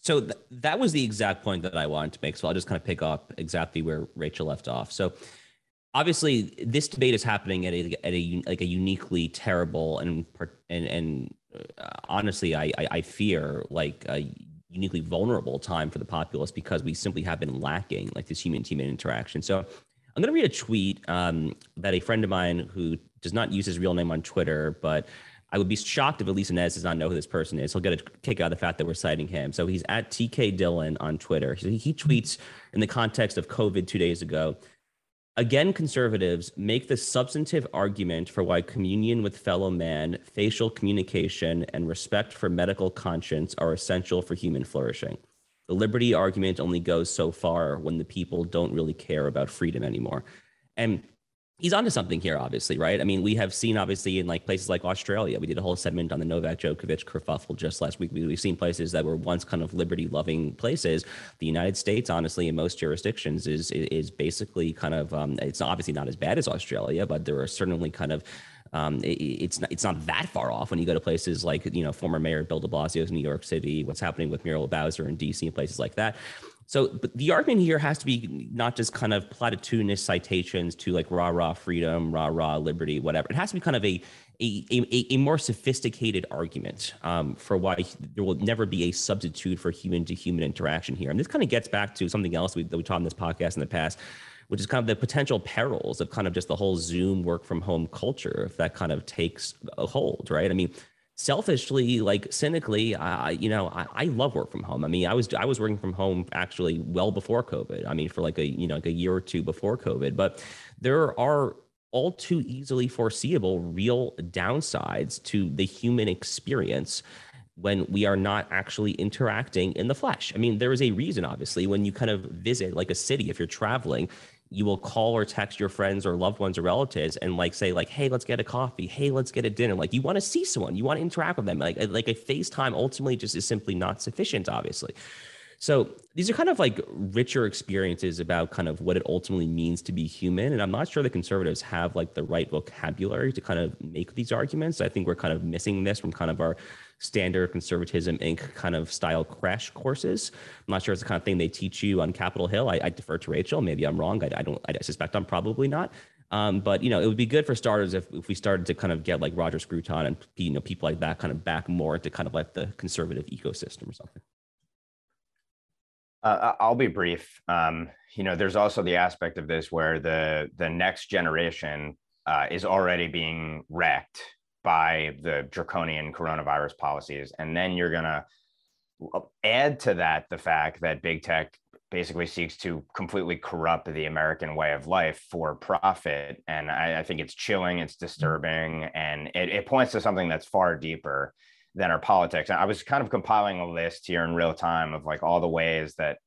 So th- that was the exact point that I wanted to make. So I'll just kind of pick up exactly where Rachel left off. So obviously this debate is happening at a, at a like a uniquely terrible and and and uh, honestly, I, I I fear like a uniquely vulnerable time for the populace, because we simply have been lacking like this human-to-human interaction. So I'm going to read a tweet um, that a friend of mine, who does not use his real name on Twitter, but I would be shocked if at least Inez does not know who this person is. He'll get a kick out of the fact that we're citing him. So he's at T K Dillon on Twitter. He, he tweets in the context of COVID two days ago. Again, conservatives make the substantive argument for why communion with fellow man, facial communication, and respect for medical conscience are essential for human flourishing. The liberty argument only goes so far when the people don't really care about freedom anymore. And he's onto something here, obviously, right? I mean, we have seen, obviously, in like places like Australia, we did a whole segment on the Novak Djokovic kerfuffle just last week. We've seen places that were once kind of liberty-loving places. The United States, honestly, in most jurisdictions, is is basically kind of um, it's obviously not as bad as Australia, but there are certainly kind of um, it, it's not, it's not that far off when you go to places like, you know, former Mayor Bill de Blasio's New York City, what's happening with Muriel Bowser in D C and places like that. So but the argument here has to be not just kind of platitudinous citations to like rah, rah, freedom, rah, rah, liberty, whatever. It has to be kind of a a, a, a more sophisticated argument um, for why there will never be a substitute for human to human interaction here. And this kind of gets back to something else we, that we taught in this podcast in the past, which is kind of the potential perils of kind of just the whole Zoom work from home culture, if that kind of takes a hold, right? I mean, selfishly, like cynically, I, you know, I, I love work from home. I mean, I was I was working from home actually well before COVID. I mean, for like a you know like a year or two before COVID. But there are all too easily foreseeable real downsides to the human experience when we are not actually interacting in the flesh. I mean, there is a reason, obviously, when you kind of visit like a city, if you're traveling, you will call or text your friends or loved ones or relatives and like say like, hey, let's get a coffee. Hey, let's get a dinner. Like you want to see someone, you want to interact with them. Like, like a FaceTime ultimately just is simply not sufficient, obviously. So these are kind of like richer experiences about kind of what it ultimately means to be human. And I'm not sure the conservatives have like the right vocabulary to kind of make these arguments. I think we're kind of missing this from kind of our standard Conservatism Incorporated kind of style crash courses. I'm not sure it's the kind of thing they teach you on Capitol Hill. I, I defer to Rachel. Maybe I'm wrong. I, I don't. I suspect I'm probably not. Um, but you know, it would be good for starters if, if we started to kind of get like Roger Scruton and you know people like that kind of back more to kind of like the conservative ecosystem or something. Uh, I'll be brief. Um, you know, there's also the aspect of this where the the next generation uh, is already being wrecked by the draconian coronavirus policies. And then you're going to add to that the fact that big tech basically seeks to completely corrupt the American way of life for profit. And I, I think it's chilling, it's disturbing, and it, it points to something that's far deeper than our politics. And I was kind of compiling a list here in real time of like all the ways that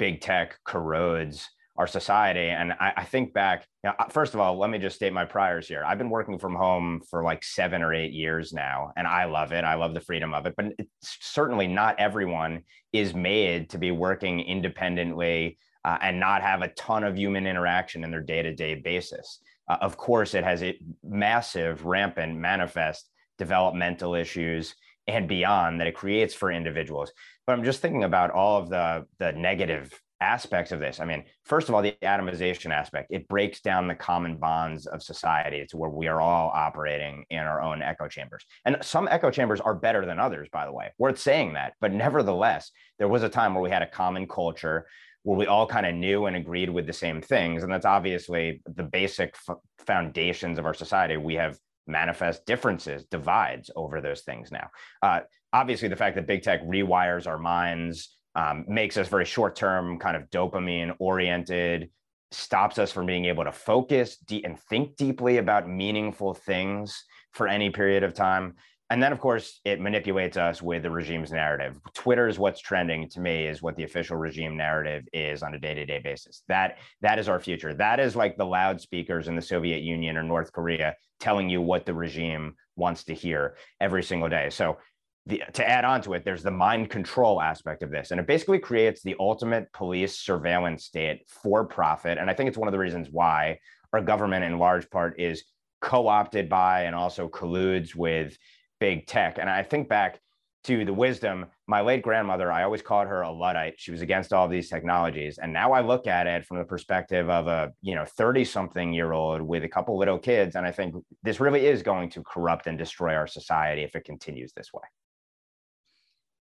big tech corrodes our society. And I, I think back, you know, first of all, let me just state my priors here. I've been working from home for like seven or eight years now, and I love it. I love the freedom of it, but it's certainly not everyone is made to be working independently uh, and not have a ton of human interaction in their day-to-day basis. Uh, of course, it has a massive, rampant, manifest developmental issues and beyond that it creates for individuals. But I'm just thinking about all of the, the negative aspects of this. I mean, first of all, the atomization aspect, it breaks down the common bonds of society. It's where we are all operating in our own echo chambers. And some echo chambers are better than others, by the way, worth saying that. But nevertheless, there was a time where we had a common culture where we all kind of knew and agreed with the same things. And that's obviously the basic f- foundations of our society. We have manifest differences, divides over those things now. Uh, obviously, the fact that big tech rewires our minds, Um, makes us very short-term, kind of dopamine-oriented, stops us from being able to focus de- and think deeply about meaningful things for any period of time. And then, of course, it manipulates us with the regime's narrative. Twitter is what's trending, to me, is what the official regime narrative is on a day-to-day basis. That, that is our future. That is like the loudspeakers in the Soviet Union or North Korea telling you what the regime wants to hear every single day. So the, to add on to it, there's the mind control aspect of this. And it basically creates the ultimate police surveillance state for profit. And I think it's one of the reasons why our government, in large part, is co-opted by and also colludes with big tech. And I think back to the wisdom, my late grandmother, I always called her a Luddite. She was against all of these technologies. And now I look at it from the perspective of a, you know, thirty something year old with a couple little kids. And I think this really is going to corrupt and destroy our society if it continues this way.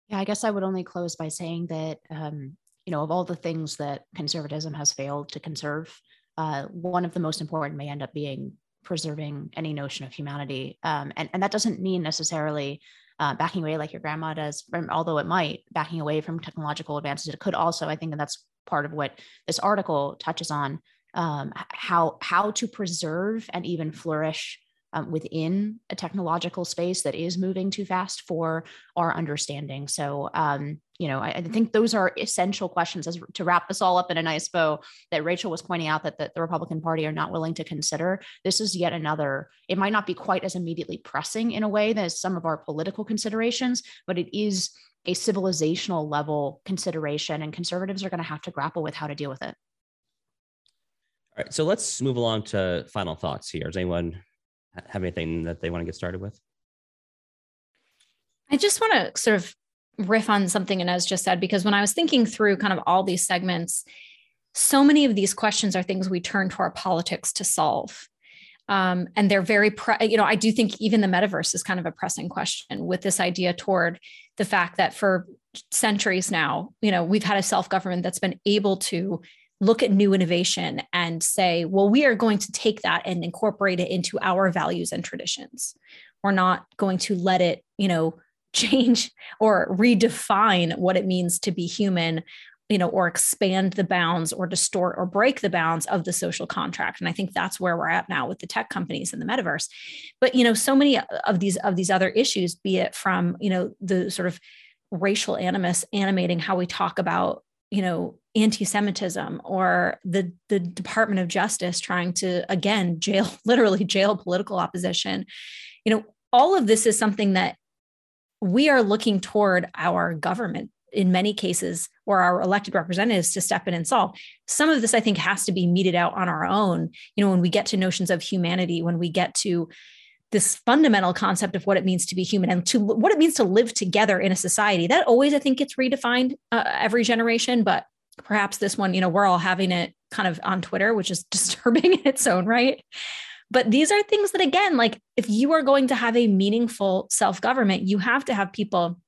Yeah, I guess I would only close by saying that, um, you know, of all the things that conservatism has failed to conserve, uh, one of the most important may end up being preserving any notion of humanity. Um, and, and that doesn't mean necessarily uh, backing away like your grandma does, from, although it might, backing away from technological advances. It could also, I think, and that's part of what this article touches on, um, how, how to preserve and even flourish um, within a technological space that is moving too fast for our understanding. So, um, you know, I, I think those are essential questions as to wrap this all up in a nice bow that Rachel was pointing out that, that the Republican Party are not willing to consider. This is yet another, it might not be quite as immediately pressing in a way as some of our political considerations, but it is a civilizational level consideration, and conservatives are going to have to grapple with how to deal with it. All right, so let's move along to final thoughts here. Does anyone have anything that they want to get started with? I just want to sort of riff on something Inez just said, because when I was thinking through kind of all these segments, so many of these questions are things we turn to our politics to solve. Um, and they're very, pre- you know, I do think even the metaverse is kind of a pressing question, with this idea toward the fact that for centuries now, you know, we've had a self-government that's been able to look at new innovation and say, well, we are going to take that and incorporate it into our values and traditions. We're not going to let it, you know, change or redefine what it means to be human, you know, or expand the bounds or distort or break the bounds of the social contract. And I think that's where we're at now with the tech companies and the metaverse. But, you know, so many of these of these other issues, be it from, you know, the sort of racial animus animating how we talk about, you know, anti-Semitism, or the, the Department of Justice trying to, again, jail, literally jail political opposition. You know, all of this is something that we are looking toward our government in many cases, or our elected representatives, to step in and solve. Some of this, I think, has to be meted out on our own. You know, when we get to notions of humanity, when we get to this fundamental concept of what it means to be human and to what it means to live together in a society, that always, I think, gets redefined uh, every generation. But perhaps this one, you know, we're all having it kind of on Twitter, which is disturbing in its own right. But these are things that, again, like if you are going to have a meaningful self-government, you have to have people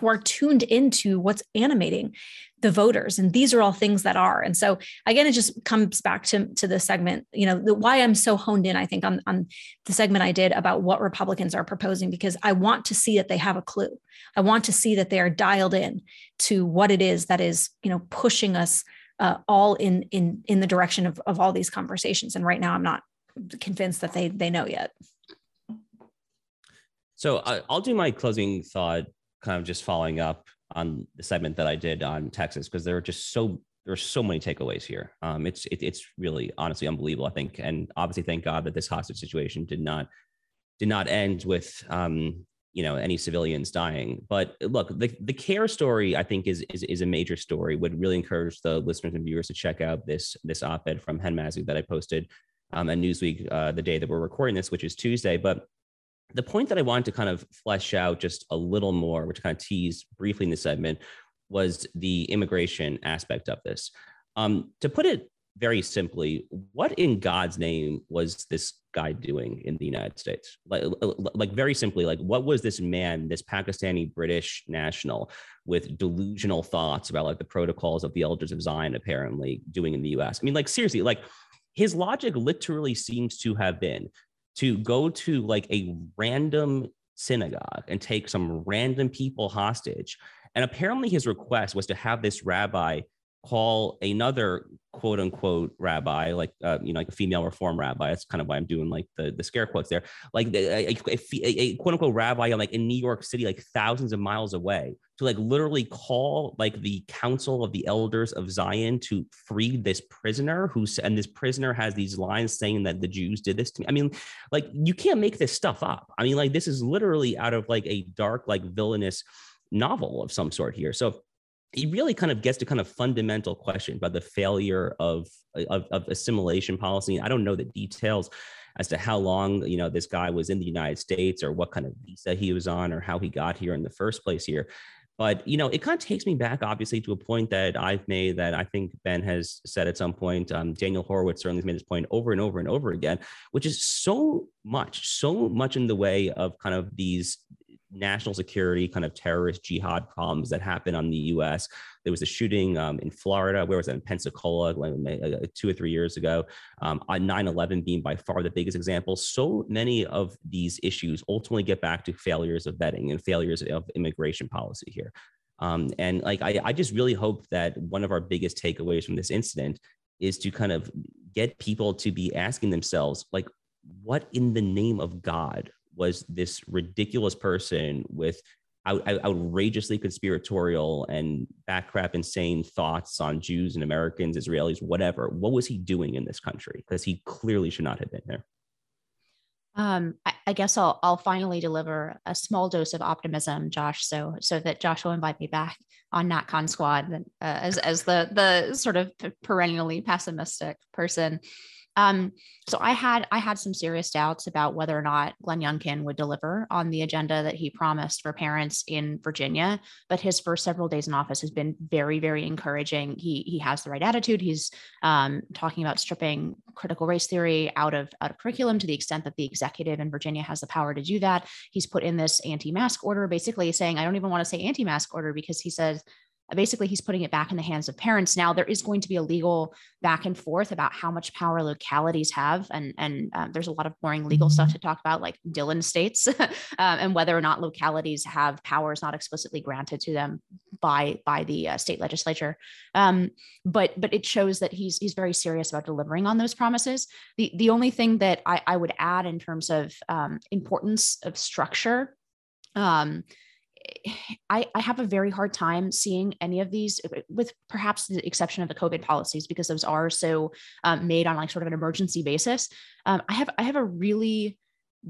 who are tuned into what's animating the voters. And these are all things that are. And so, again, it just comes back to, to the segment, you know, the, why I'm so honed in, I think, on, on the segment I did about what Republicans are proposing, because I want to see that they have a clue. I want to see that they are dialed in to what it is that is, you know, pushing us uh, all in, in, in the direction of, of all these conversations. And right now I'm not convinced that they they know yet. So uh, I'll do my closing thought, kind of just following up on the segment that I did on Texas, because there are just so there are so many takeaways here. Um, it's it, it's really honestly unbelievable, I think, and obviously thank God that this hostage situation did not did not end with um, you know any civilians dying. But look, the the C A R E story, I think, is is is a major story. Would really encourage the listeners and viewers to check out this this op-ed from Hen Mazig that I posted Um, and Newsweek uh, the day that we're recording this, which is Tuesday. But the point that I wanted to kind of flesh out just a little more, which I kind of teased briefly in this segment, was the immigration aspect of this. Um, to put it very simply, what in God's name was this guy doing in the United States? Like, like very simply, like what was this man, this Pakistani British national with delusional thoughts about like the protocols of the Elders of Zion apparently doing in the U S? I mean, like seriously, like his logic literally seems to have been to go to like a random synagogue and take some random people hostage. And apparently his request was to have this rabbi call another quote unquote rabbi, like, uh, you know, like a female reform rabbi. That's kind of why I'm doing like the, the scare quotes there. Like a, a, a, a quote unquote rabbi on like in New York City, like thousands of miles away, to like literally call like the Council of the Elders of Zion to free this prisoner who's, and this prisoner has these lines saying that the Jews did this to me. I mean, like, you can't make this stuff up. I mean, like, this is literally out of like a dark, like villainous novel of some sort here. So it really kind of gets to kind of fundamental question about the failure of, of, of assimilation policy. I don't know the details as to how long, you know, this guy was in the United States or what kind of visa he was on or how he got here in the first place here. But, you know, it kind of takes me back, obviously, to a point that I've made that I think Ben has said at some point. Um, Daniel Horowitz certainly has made this point over and over and over again, which is so much, so much in the way of kind of these national security kind of terrorist jihad problems that happen on the U S. There was a shooting um, in Florida, where was that, in Pensacola, like, two or three years ago, um, on nine eleven being by far the biggest example. So many of these issues ultimately get back to failures of vetting and failures of immigration policy here. Um, and like, I, I just really hope that one of our biggest takeaways from this incident is to kind of get people to be asking themselves, like, what in the name of God was this ridiculous person with out, out, outrageously conspiratorial and backcrap insane thoughts on Jews and Americans, Israelis, whatever. What was he doing in this country? Because he clearly should not have been there. Um, I, I guess I'll, I'll finally deliver a small dose of optimism, Josh, so so that Josh will invite me back on NatCon Squad uh, as as the the sort of perennially pessimistic person. Um, so I had I had some serious doubts about whether or not Glenn Youngkin would deliver on the agenda that he promised for parents in Virginia. But his first several days in office has been very, very encouraging. He he has the right attitude. He's um, talking about stripping critical race theory out of out of curriculum to the extent that the executive in Virginia has the power to do that. He's put in this anti-mask order, basically saying, I don't even want to say anti-mask order, because he says, basically, he's putting it back in the hands of parents. Now, there is going to be a legal back and forth about how much power localities have. And, and um, there's a lot of boring legal stuff to talk about, like Dillon states, um, and whether or not localities have powers not explicitly granted to them by by the uh, state legislature. Um, but but it shows that he's he's very serious about delivering on those promises. The, the only thing that I, I would add in terms of um, importance of structure, um, I, I have a very hard time seeing any of these, with perhaps the exception of the COVID policies, because those are so um, made on like sort of an emergency basis. Um, I have I have a really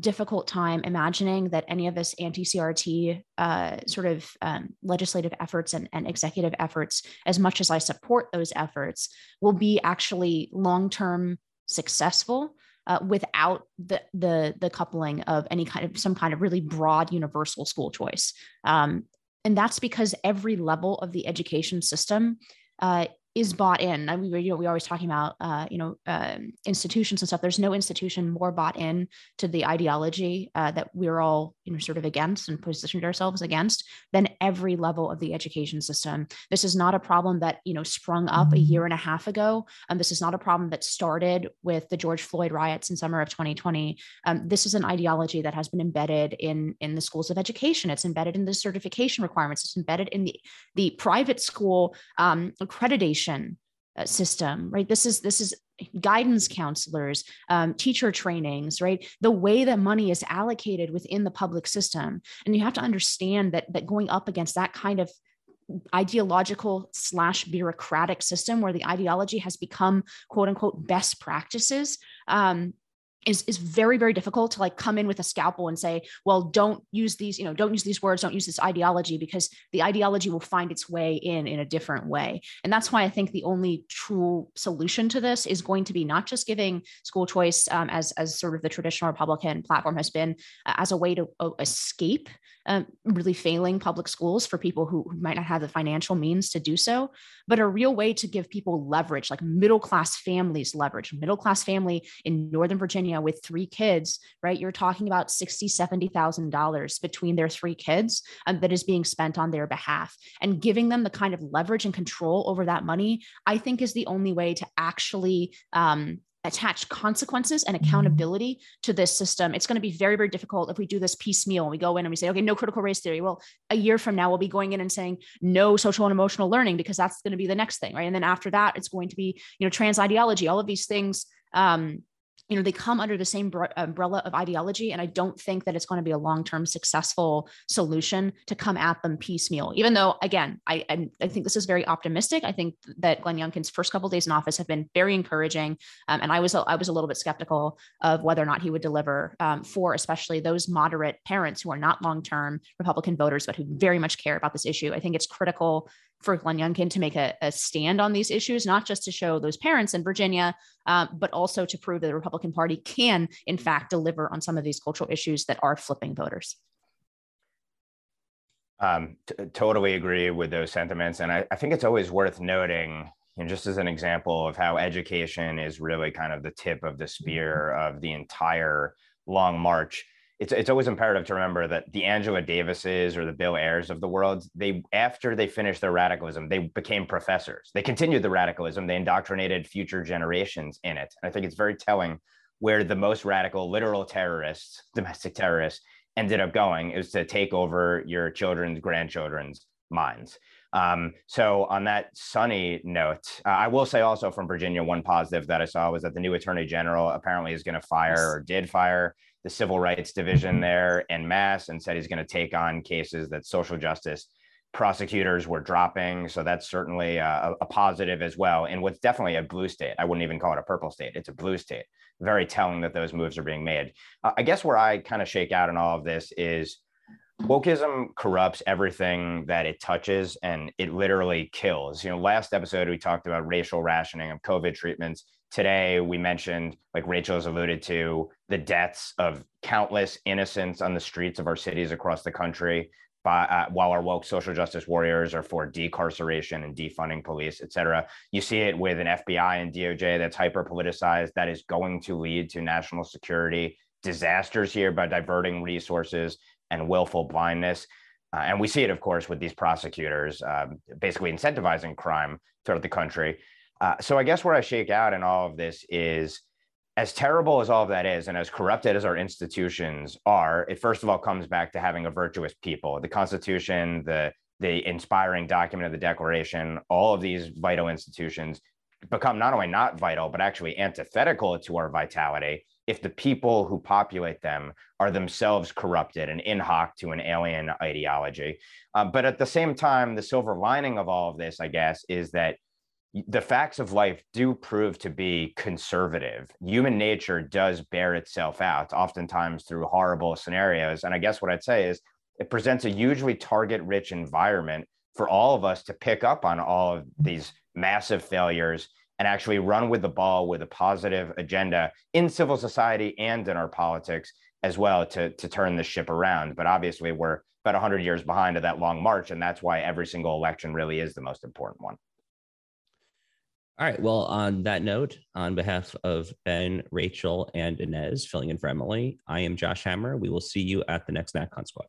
difficult time imagining that any of this anti-C R T uh, sort of um, legislative efforts and, and executive efforts, as much as I support those efforts, will be actually long-term successful. Uh, without the, the the coupling of any kind of some kind of really broad universal school choice. Um, and that's because every level of the education system uh, is bought in. I mean, you know, we're always talking about, uh, you know, uh, institutions and stuff. There's no institution more bought in to the ideology uh, that we're all, you know, sort of against and positioned ourselves against than every level of the education system. This is not a problem that, you know, sprung up a year and a half ago. Um, this is not a problem that started with the George Floyd riots in summer of twenty twenty. Um, this is an ideology that has been embedded in, in the schools of education. It's embedded in the certification requirements. It's embedded in the, the private school um, accreditation system, right? This is this is guidance counselors, um, teacher trainings, right? The way that money is allocated within the public system, and you have to understand that that going up against that kind of ideological slash bureaucratic system, where the ideology has become quote unquote best practices, um, is is very, very difficult to like come in with a scalpel and say, well, don't use these, you know, don't use these words, don't use this ideology, because the ideology will find its way in, in a different way. And that's why I think the only true solution to this is going to be not just giving school choice um, as, as sort of the traditional Republican platform has been uh, as a way to uh, escape um, really failing public schools for people who, who might not have the financial means to do so, but a real way to give people leverage, like middle-class families leverage, middle-class family in Northern Virginia with three kids, right? You're talking about sixty thousand dollars, seventy thousand dollars between their three kids um, that is being spent on their behalf, and giving them the kind of leverage and control over that money, I think, is the only way to actually um, attach consequences and accountability to this system. It's going to be very, very difficult if we do this piecemeal and we go in and we say, okay, no critical race theory. Well, a year from now, we'll be going in and saying no social and emotional learning, because that's going to be the next thing, right? And then after that, it's going to be, you know, trans ideology, all of these things, um, you know, they come under the same br- umbrella of ideology. And I don't think that it's going to be a long-term successful solution to come at them piecemeal, even though, again, I, I, I think this is very optimistic. I think that Glenn Youngkin's first couple of days in office have been very encouraging. Um, and I was, I was a little bit skeptical of whether or not he would deliver um, for especially those moderate parents who are not long-term Republican voters, but who very much care about this issue. I think it's critical for Glenn Youngkin to make a, a stand on these issues, not just to show those parents in Virginia, um, but also to prove that the Republican Party can, in fact, deliver on some of these cultural issues that are flipping voters. Um, t- totally agree with those sentiments. And I, I think it's always worth noting, you know, just as an example of how education is really kind of the tip of the spear of the entire long march. It's, it's always imperative to remember that the Angela Davises or the Bill Ayers of the world, they, after they finished their radicalism, they became professors. They continued the radicalism. They indoctrinated future generations in it. And I think it's very telling where the most radical literal terrorists, domestic terrorists, ended up going. It was to take over your children's, grandchildren's minds. Um, so on that sunny note, uh, I will say also from Virginia, one positive that I saw was that the new attorney general apparently is going to fire or did fire the civil rights division there en masse, and said he's going to take on cases that social justice prosecutors were dropping. So that's certainly a, a positive as well. And what's definitely a blue state, I wouldn't even call it a purple state, it's a blue state. Very telling that those moves are being made. Uh, I guess where I kind of shake out in all of this is wokeism corrupts everything that it touches, and it literally kills. You know, last episode, we talked about racial rationing of COVID treatments. Today, we mentioned, like Rachel's alluded to, the deaths of countless innocents on the streets of our cities across the country, by, uh, while our woke social justice warriors are for decarceration and defunding police, et cetera. You see it with an F B I and D O J that's hyper-politicized, that is going to lead to national security disasters here by diverting resources and willful blindness. Uh, and we see it, of course, with these prosecutors um, basically incentivizing crime throughout the country. Uh, so I guess where I shake out in all of this is, as terrible as all of that is, and as corrupted as our institutions are, it first of all comes back to having a virtuous people. The Constitution, the, the inspiring document of the Declaration, all of these vital institutions become not only not vital, but actually antithetical to our vitality if the people who populate them are themselves corrupted and in hoc to an alien ideology. Uh, but at the same time, the silver lining of all of this, I guess, is that the facts of life do prove to be conservative. Human nature does bear itself out, oftentimes through horrible scenarios. And I guess what I'd say is it presents a hugely target-rich environment for all of us to pick up on all of these massive failures and actually run with the ball with a positive agenda in civil society and in our politics as well to, to turn the ship around. But obviously, we're about one hundred years behind of that long march, and that's why every single election really is the most important one. All right. Well, on that note, on behalf of Ben, Rachel, and Inez, filling in for Emily, I am Josh Hammer. We will see you at the next NatCon Squad.